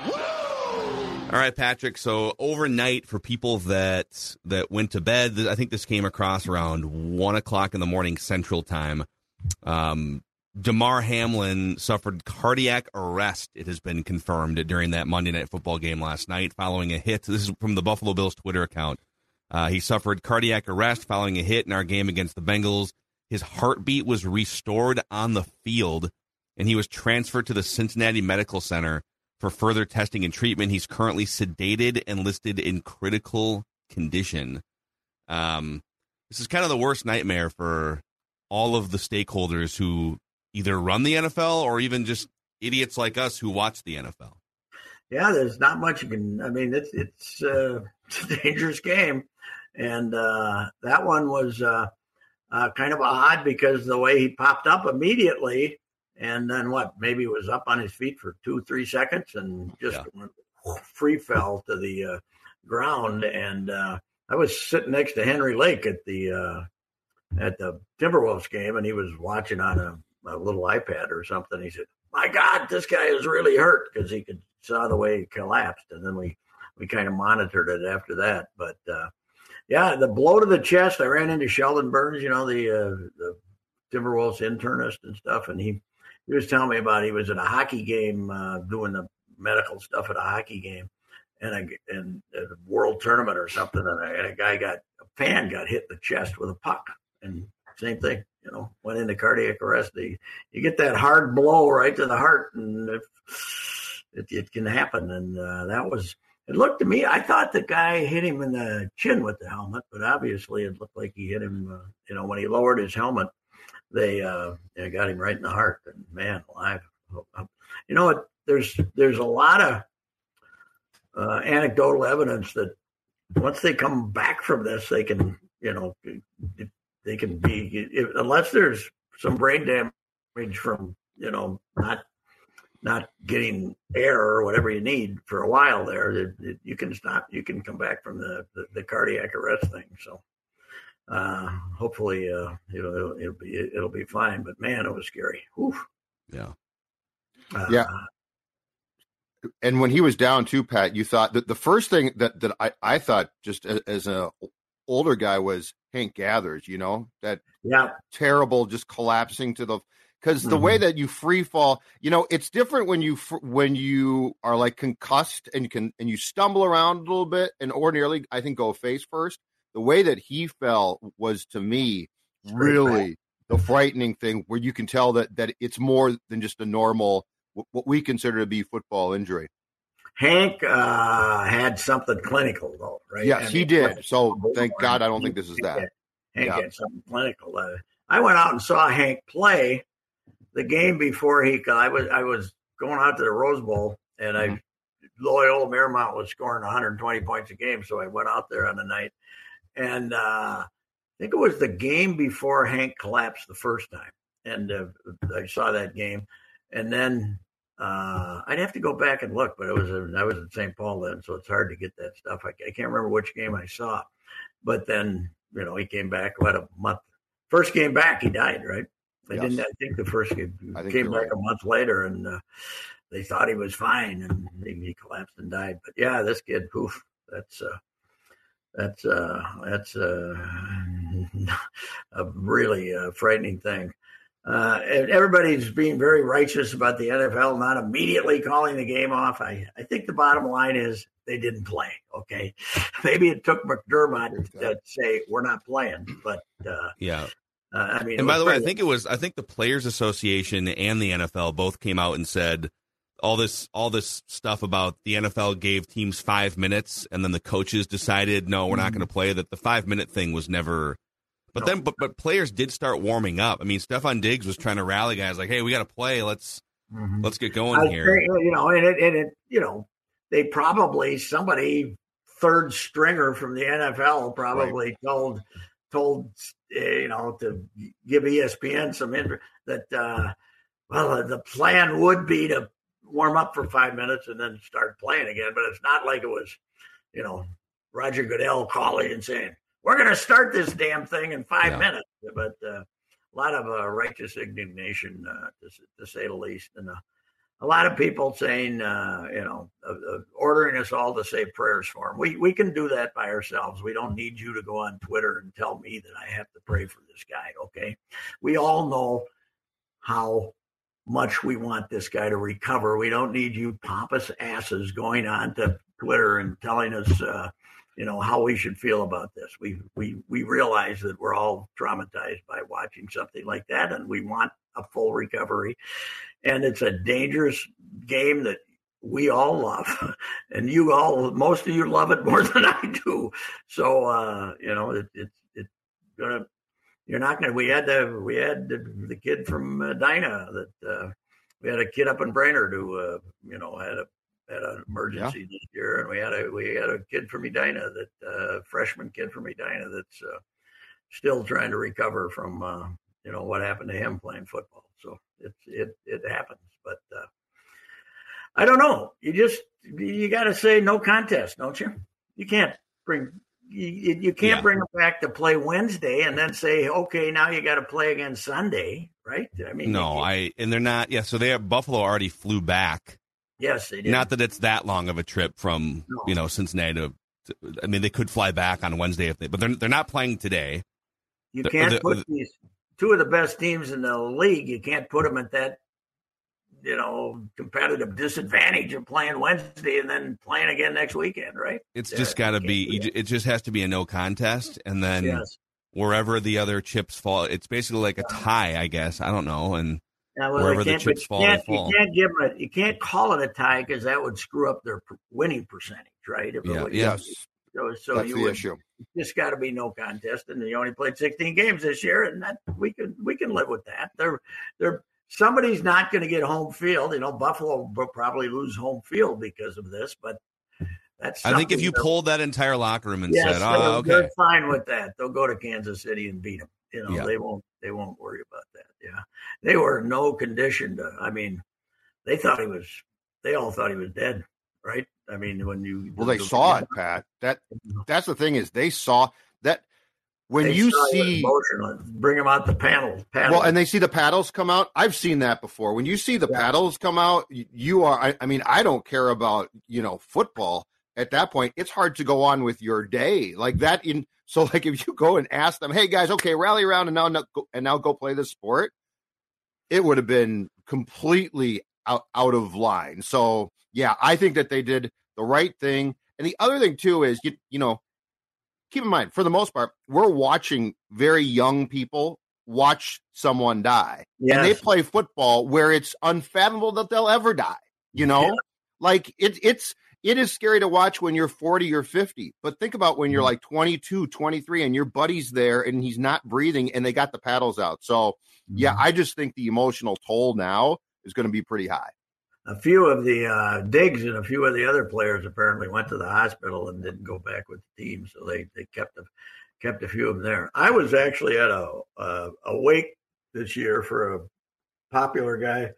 All right, Patrick, so overnight for people that went to bed, I think this came across around 1 o'clock in the morning Central Time. Damar Hamlin suffered cardiac arrest, it has been confirmed, during that Monday Night Football game last night following a hit. This is from the Buffalo Bills Twitter account. He suffered cardiac arrest following a hit in our game against the Bengals. His heartbeat was restored on the field, and he was transferred to the Cincinnati Medical Center for further testing and treatment. He's currently sedated and listed in critical condition. This is kind of the worst nightmare for all of the stakeholders who either run the NFL or even just idiots like us who watch the NFL. Yeah, there's not much you can. I mean, it's a dangerous game, and that one was kind of odd because the way he popped up immediately. And then what? Maybe he was up on his feet for 2-3 seconds and just free fell to the ground. And I was sitting next to Henry Lake at the Timberwolves game, and he was watching on a little iPad or something. He said, "My God, this guy is really hurt," because he saw the way he collapsed. And then we kind of monitored it after that. But the blow to the chest. I ran into Sheldon Burns, the Timberwolves internist and stuff, and he. He was telling me about he was at a hockey game doing the medical stuff at a hockey game and a world tournament or something. And a fan got hit in the chest with a puck, and same thing, went into cardiac arrest. You get that hard blow right to the heart, and it can happen. And it looked to me, I thought the guy hit him in the chin with the helmet, but obviously it looked like he hit him, when he lowered his helmet. They got him right in the heart, and man, alive. You know what? There's a lot of anecdotal evidence that once they come back from this, they can, they can be, unless there's some brain damage from not getting air or whatever you need for a while there. You can stop. You can come back from the cardiac arrest thing. So. Hopefully, it'll be fine. But man, it was scary. Oof. Yeah. And when he was down too, Pat, you thought that the first thing that I thought just as an older guy was Hank Gathers. Terrible, just collapsing to the. Because the way that you free fall, it's different when you are like concussed and you stumble around a little bit and ordinarily I think go face first. The way that he fell was, to me, really the frightening thing, where you can tell that it's more than just a normal, what we consider to be football injury. Hank had something clinical, though, right? Yes, he did. So thank God I don't think this is that. Hank had something clinical. I went out and saw Hank play the game before he – I was going out to the Rose Bowl, and Loyola Marymount was scoring 120 points a game, so I went out there on the night. And I think it was the game before Hank collapsed the first time. And I saw that game. And then I'd have to go back and look, but I was in St. Paul then, so it's hard to get that stuff. I can't remember which game I saw. But then, he came back about a month. First game back, he died, right? I think the first game came back a month later, and they thought he was fine, and he collapsed and died. But, yeah, this kid, poof, That's a really frightening thing. And everybody's being very righteous about the NFL not immediately calling the game off. I think the bottom line is they didn't play. Okay, maybe it took McDermott to say we're not playing, but I mean, and by the way, I think the Players Association and the NFL both came out and said. All this stuff about the NFL gave teams 5 minutes, and then the coaches decided, no, we're not going to play. That the 5-minute thing was never. But then, but players did start warming up. I mean, Stephon Diggs was trying to rally guys, like, hey, we got to play. Let's Mm-hmm. Let's get going here. You know, they probably somebody third stringer from the NFL probably told to give ESPN some interest that the plan would be to warm up for 5 minutes and then start playing again. But it's not like it was, Roger Goodell calling and saying, we're going to start this damn thing in five minutes. But a lot of righteous indignation, to say the least. And a lot of people saying, ordering us all to say prayers for him. We can do that by ourselves. We don't need you to go on Twitter and tell me that I have to pray for this guy. Okay. We all know how much we want this guy to recover. We don't need you pompous asses going on to Twitter and telling us, how we should feel about this. We realize that we're all traumatized by watching something like that, and we want a full recovery. And it's a dangerous game that we all love, and you all, most of you love it more than I do. So it's gonna. You're not gonna. We had the kid from Edina that we had a kid up in Brainerd who had an emergency this year, and we had a kid from Edina that freshman kid from Edina that's still trying to recover from what happened to him playing football. So it happens, but I don't know. You got to say no contest, don't you? You can't bring them back to play Wednesday and then say, okay, now you got to play again Sunday, right? I mean, they're not. Yeah, so Buffalo already flew back. Yes, they did. Not that it's that long of a trip from Cincinnati to. I mean, they could fly back on Wednesday but they're not playing today. You can't put these two of the best teams in the league. You can't put them at that, competitive disadvantage of playing Wednesday and then playing again next weekend, right? It's just got to be. It just has to be a no contest, and then wherever the other chips fall, it's basically like a tie, I guess. I don't know, and. Now, wherever the chips fall. You can't call it a tie because that would screw up their winning percentage, right? So that's the issue. Just got to be no contest, and they only played 16 games this year, and that we can live with that. Somebody's not going to get home field. Buffalo will probably lose home field because of this, but that's. I think if you pulled that entire locker room and said, "Oh, okay," they're fine with that. They'll go to Kansas City and beat them. They won't worry about that. Yeah, they were in no condition to. I mean, they all thought he was dead, right? I mean, they saw it, Pat. That's the thing is they saw that when you see bring him out the paddle. Well, and they see the paddles come out. I've seen that before. When you see the paddles come out, you are. I mean, I don't care about football at that point. It's hard to go on with your day like that. So, if you go and ask them, hey, guys, okay, rally around and now go play this sport, it would have been completely out of line. So, yeah, I think that they did the right thing. And the other thing, too, is, keep in mind, for the most part, we're watching very young people watch someone die. Yes. And they play football where it's unfathomable that they'll ever die, Yeah. Like, it is scary to watch when you're 40 or 50, but think about when you're like 22, 23, and your buddy's there and he's not breathing and they got the paddles out. So, yeah, I just think the emotional toll now is going to be pretty high. A few of the Diggs and a few of the other players apparently went to the hospital and didn't go back with the team. So they kept a few of them there. I was actually at a wake this year for a popular guy,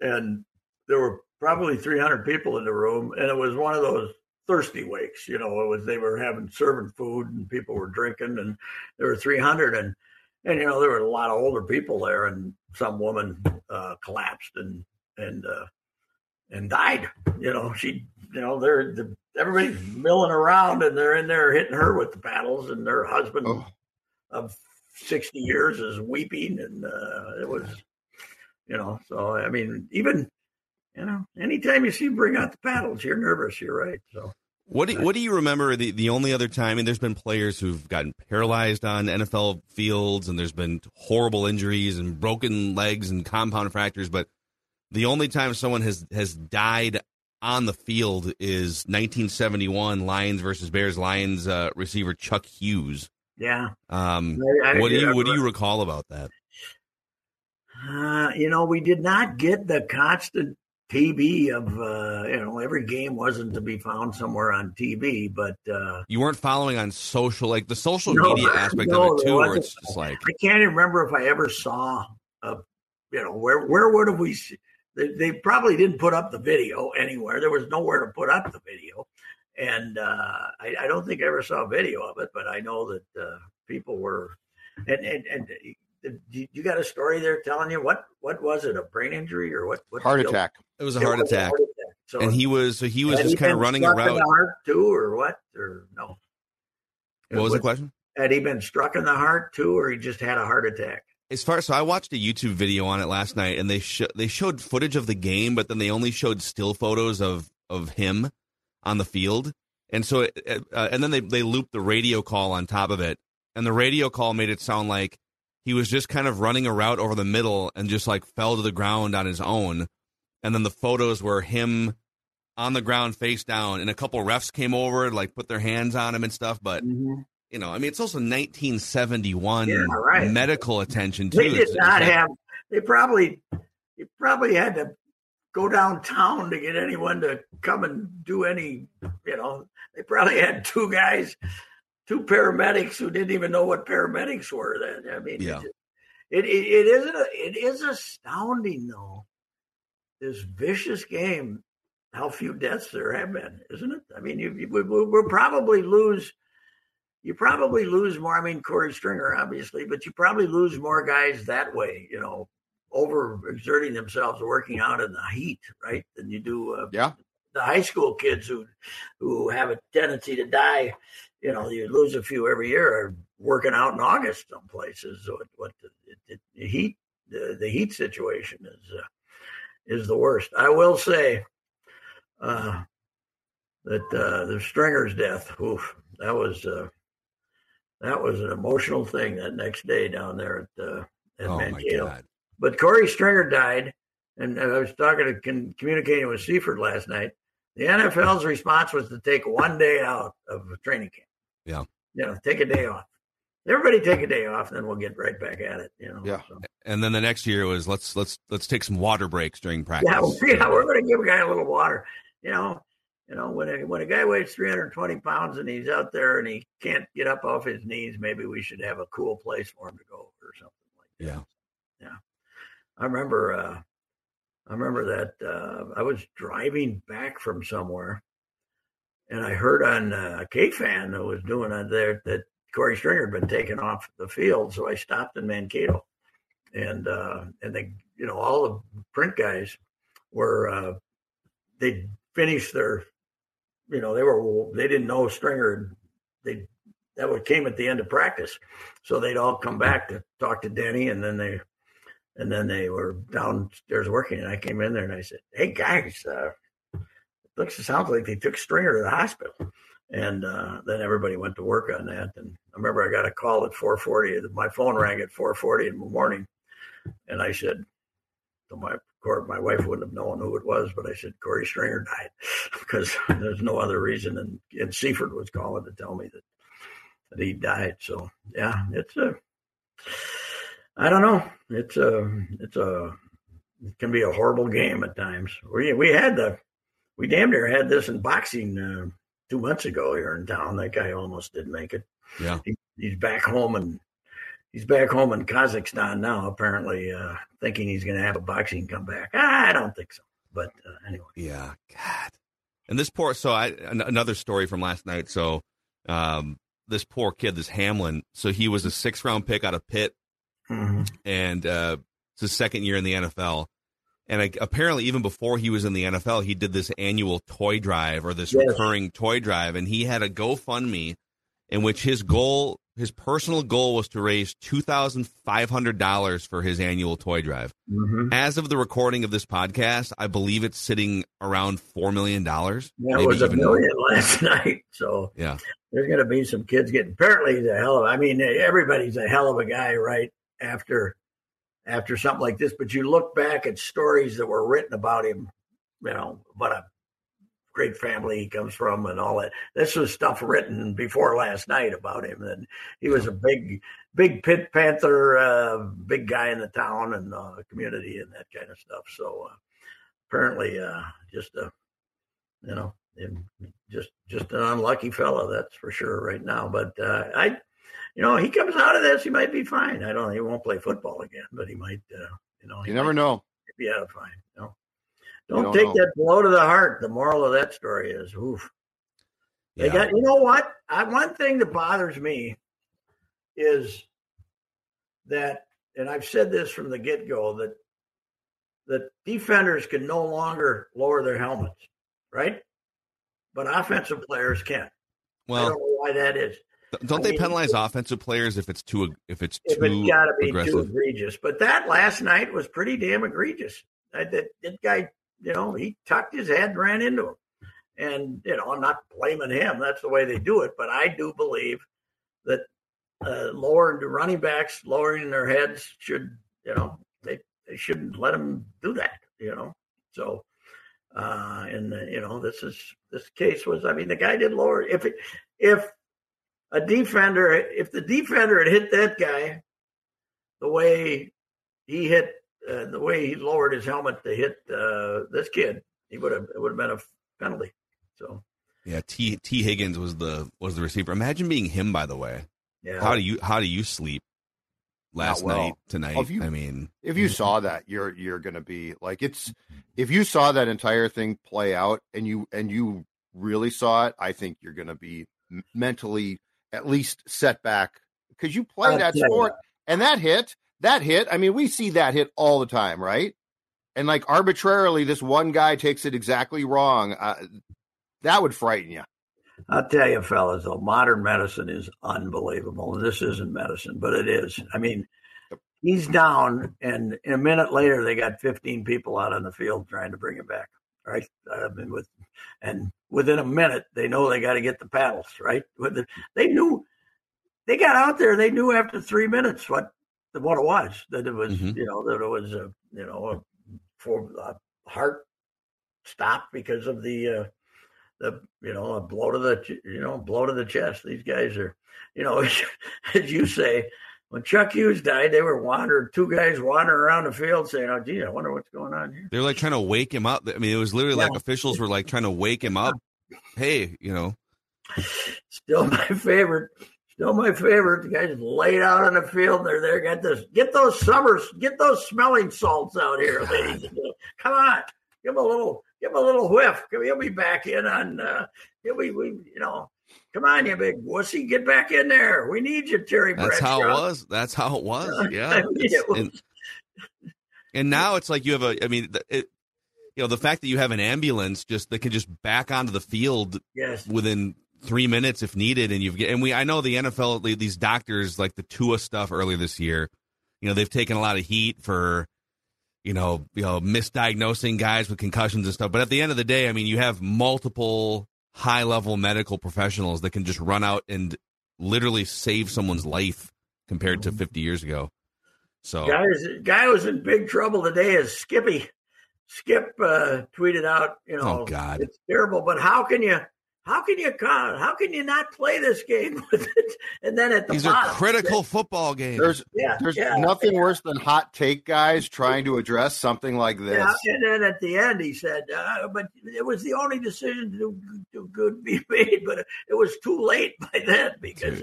and there were probably 300 people in the room, and it was one of those thirsty wakes. They were serving food, and people were drinking, and there were 300, and there were a lot of older people there, and some woman collapsed and died. Everybody's milling around, and they're in there hitting her with the paddles, and their husband of 60 years is weeping, and it was, So I mean, even. Anytime you see bring out the paddles, you're nervous. You're right. So, what do you remember? The only other time, and there's been players who've gotten paralyzed on NFL fields, and there's been horrible injuries and broken legs and compound fractures. But the only time someone has died on the field is 1971 Lions versus Bears. Lions receiver Chuck Hughes. Yeah. What do you recall about that? We did not get the constant TV of, every game wasn't to be found somewhere on TV, but... you weren't following on social, like the social media aspect of it too, where it's just like... I can't remember if I ever saw, where would have we... They probably didn't put up the video anywhere. There was nowhere to put up the video. And I don't think I ever saw a video of it, but I know that people were... And you got a story there telling you what was it, a brain injury or what? Heart attack. It was a heart attack. So and he was just kind of running around. Heart too, or what? Or no? What was the question? Had he been struck in the heart too, or he just had a heart attack? As far as I watched a YouTube video on it last night, and they showed footage of the game, but then they only showed still photos of him on the field, and so and then they looped the radio call on top of it, and the radio call made it sound like he was just kind of running a route over the middle and just like fell to the ground on his own. And then the photos were him on the ground face down, and a couple of refs came over and like put their hands on him and stuff. But, it's also 1971 medical attention. Too. They did not have, they probably had to go downtown to get anyone to come and do any, they probably had two guys. Two paramedics who didn't even know what paramedics were then. I mean, it is astounding though. This vicious game, how few deaths there have been, isn't it? I mean, we'll probably lose. You probably lose more. I mean, Corey Stringer, obviously, but you probably lose more guys that way. Overexerting themselves, working out in the heat, right? Than you do. The high school kids who have a tendency to die. You lose a few every year are working out in August some places. What the heat situation is the worst. I will say that the Stringer's death, that was an emotional thing that next day down there at Mankato. But Corey Stringer died, and I was communicating with Seifert last night. The NFL's response was to take one day out of training camp. Yeah. Take a day off. Everybody take a day off, and then we'll get right back at it. Yeah. So. And then the next year was let's take some water breaks during practice. Yeah, we're going to give a guy a little water. When a guy weighs 320 pounds and he's out there and he can't get up off his knees, maybe we should have a cool place for him to go or something like that. Yeah. Yeah. I remember that I was driving back from somewhere, and I heard on K-Fan that was doing it there that Corey Stringer had been taken off the field. So I stopped in Mankato, and they, all the print guys were they finished their, they didn't know Stringer. That came at the end of practice, so they'd all come back to talk to Danny, and then they. And then they were downstairs working, and I came in there and I said, "Hey guys, it looks and sounds like they took Stringer to the hospital." And then everybody went to work on that. And I remember I got a call at 4:40. My phone rang at 4:40 in the morning, and I said, "So my wife wouldn't have known who it was, but I said Corey Stringer died because there's no other reason." And Seifert was calling to tell me that he died. So yeah, I don't know. It can be a horrible game at times. We damn near had this in boxing 2 months ago here in town. That guy almost didn't make it. Yeah, he's back home in Kazakhstan now. Apparently, thinking he's going to have a boxing comeback. I don't think so. But anyway. Yeah, God. And this poor. So another story from last night. So this poor kid, this Hamlin. So he was a 6th round pick out of Pitt. Mm-hmm. And it's his second year in the NFL. And apparently even before he was in the NFL, he did this annual toy drive or this recurring toy drive. And he had a GoFundMe in which his personal goal was to raise $2,500 for his annual toy drive. Mm-hmm. As of the recording of this podcast, I believe it's sitting around $4 million. Yeah, it was $1 million last night. So yeah, there's going to be some kids getting, apparently everybody's a hell of a guy, right? After something like this, but you look back at stories that were written about him, about a great family he comes from and all that. This was stuff written before last night about him. And he was a big Pitt Panther, big guy in the town and community and that kind of stuff. So apparently just, just an unlucky fella, that's for sure right now. But he comes out of this, he might be fine. I don't know. He won't play football again, but he might, you never know. Be out of fine. No. Don't take that blow to the heart. The moral of that story is, oof. They got, you know what? One thing that bothers me is that, and I've said this from the get-go, that defenders can no longer lower their helmets, right? But offensive players can. Well, I don't know why that is. Don't they penalize offensive players if it's got to be aggressive? Too egregious? But that last night was pretty damn egregious. That guy, he tucked his head and ran into him. And, I'm not blaming him. That's the way they do it. But I do believe that running backs lowering their heads should, they shouldn't let them do that, So, this case was, the guy did lower. If the defender had hit that guy the way he hit, the way he lowered his helmet to hit this kid, it would have been a penalty. So, yeah, T. Higgins was the receiver. Imagine being him, by the way. Yeah. How do you sleep last night, tonight? If you saw that, you're going to be like, if you saw that entire thing play out and you really saw it, I think you're going to be mentally at least set back, because you play that sport and that hit. We see that hit all the time, right? And like arbitrarily, this one guy takes it exactly wrong. That would frighten you. I'll tell you, fellas, though, modern medicine is unbelievable. This isn't medicine, but it is. He's down, and a minute later, they got 15 people out on the field trying to bring him back. Right. And within a minute, they know they got to get the paddles. Right. They knew they got out there. They knew after 3 minutes what it was, that it was, mm-hmm. That it was, a heart stop because of a blow to the, blow to the chest. These guys are, as you say, when Chuck Hughes died, they were two guys wandering around the field saying, oh, gee, I wonder what's going on here. They're like trying to wake him up. It was literally like officials were like trying to wake him up. Hey, Still my favorite. The guys laid out on the field. They're there. Get those smelling salts out here, ladies and gentlemen. Come on. Give him a little whiff. He'll be back in on, Come on, you big wussy! Get back in there. We need you, Terry. That's how it was. Yeah. And now it's like you have the fact that you have an ambulance that can just back onto the field within 3 minutes if needed, and I know the NFL, these doctors, like the Tua stuff earlier this year, they've taken a lot of heat for misdiagnosing guys with concussions and stuff. But at the end of the day, you have multiple high-level medical professionals that can just run out and literally save someone's life compared to 50 years ago. So guy was in big trouble today is Skippy. Skip tweeted out, oh God, it's terrible, but how can you not play this game with it? And then at the bottom, are critical football games. There's nothing worse than hot take guys trying to address something like this. Yeah, and then at the end, he said, but it was the only decision to could be made, but it was too late by then, because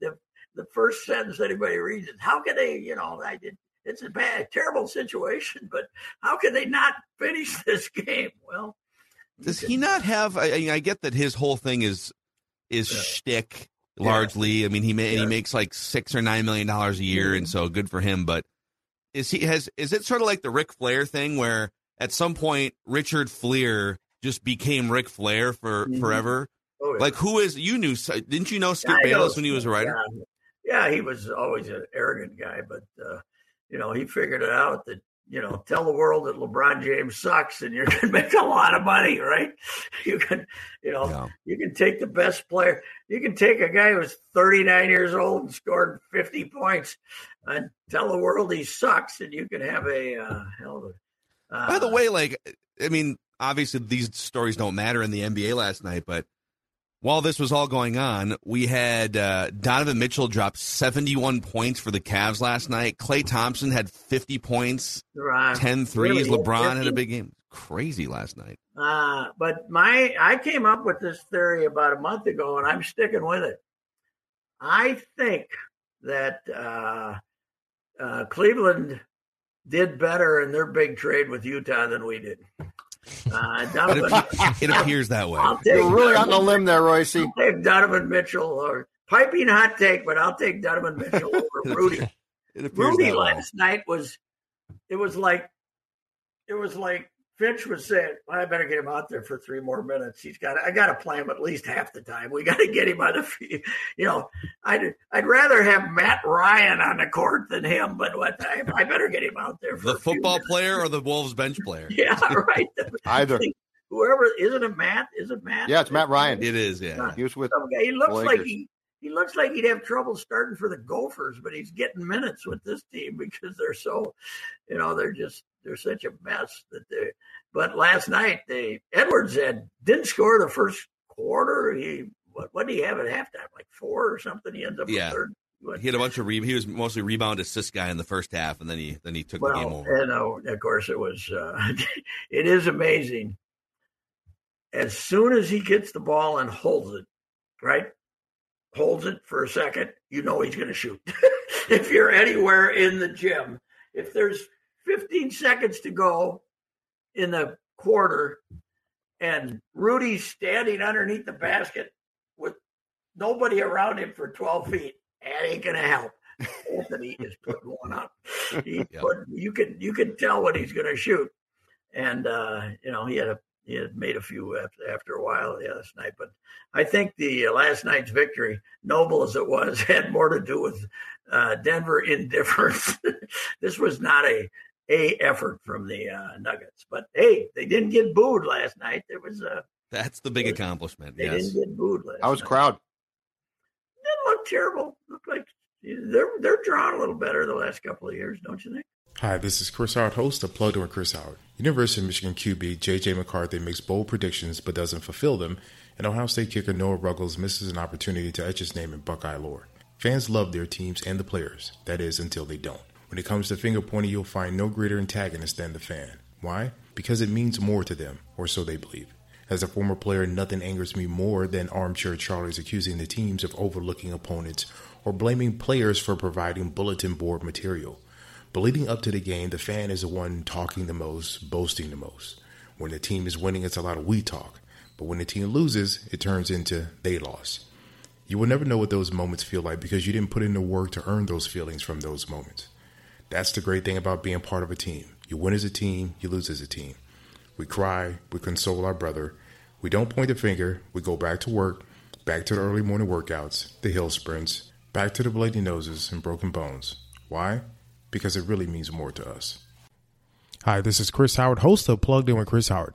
the first sentence anybody reads is, how can they, it's a bad, terrible situation, but how can they not finish this game? Well, does he not have? I get that his whole thing is shtick largely. Yeah. He makes like $6 or $9 million a year, and so good for him. But is it sort of like the Ric Flair thing, where at some point Richard Fleer just became Ric Flair for forever? Oh, yeah. Like didn't you know Skip Bayless when he was a writer? Yeah, he was always an arrogant guy, but he figured it out that. Tell the world that LeBron James sucks and you're going to make a lot of money, right? You can, you can take the best player. You can take a guy who's 39 years old and scored 50 points and tell the world he sucks, and you can have a hell of a. By the way, obviously these stories don't matter in the NBA last night, but while this was all going on, we had Donovan Mitchell drop 71 points for the Cavs last night. Klay Thompson had 50 points, 10 threes. Really? LeBron had a big game. Crazy last night. But I came up with this theory about a month ago, and I'm sticking with it. I think that Cleveland did better in their big trade with Utah than we did. Donovan, it appears that way. You're really on the limb there, Royce. I'll take Donovan Mitchell, or piping hot take, but I'll take Donovan Mitchell over Rudy. Rudy last night was like Fitch was saying, well, I better get him out there for 3 more minutes. I got to play him at least half the time. We got to get him on the field. You know, I'd rather have Matt Ryan on the court than him, but I better get him out there. For the football player or the Wolves bench player? Yeah, right. Either. Isn't it Matt? Yeah, it's Matt Ryan. It is. Yeah, he was with. He looks Lakers. Like he looks like he'd have trouble starting for the Gophers, but he's getting minutes with this team because they're so, you know, they're such a mess that they. But last night, Edwards didn't score the first quarter. He what did he have at halftime? Like 4 or something. He ends up with 3rd. He had a bunch of he was mostly rebound assist guy in the first half, and then he took the game over. And of course, it was. It is amazing. As soon as he gets the ball and holds it, right? Holds it for a second, you know he's going to shoot. If you're anywhere in the gym, if there's 15 seconds to go in the quarter and Rudy's standing underneath the basket with nobody around him for 12 feet, that ain't going to help. Anthony is putting one up. You can tell what he's going to shoot. And, you know, he had made a few after a while last night, but I think the last night's victory, noble as it was, had more to do with Denver indifference. This was not an effort from the Nuggets, but hey, they didn't get booed last night. That's the big accomplishment. They didn't get booed last night. How was the crowd? Didn't look terrible. Looked like they're drawn a little better the last couple of years, don't you think? Hi, this is Chris Howard, host of Plugged In with Chris Howard. University of Michigan QB J.J. McCarthy makes bold predictions but doesn't fulfill them, and Ohio State kicker Noah Ruggles misses an opportunity to etch his name in Buckeye lore. Fans love their teams and the players, that is, until they don't. When it comes to finger-pointing, you'll find no greater antagonist than the fan. Why? Because it means more to them, or so they believe. As a former player, nothing angers me more than armchair Charlies accusing the teams of overlooking opponents or blaming players for providing bulletin board material. But leading up to the game, the fan is the one talking the most, boasting the most. When the team is winning, it's a lot of we talk. But when the team loses, it turns into they lost. You will never know what those moments feel like because you didn't put in the work to earn those feelings from those moments. That's the great thing about being part of a team. You win as a team, you lose as a team. We cry, we console our brother. We don't point the finger, we go back to work, back to the early morning workouts, the hill sprints, back to the bloody noses and broken bones. Why? Because it really means more to us. Hi, this is Chris Howard, host of Plugged In with Chris Howard.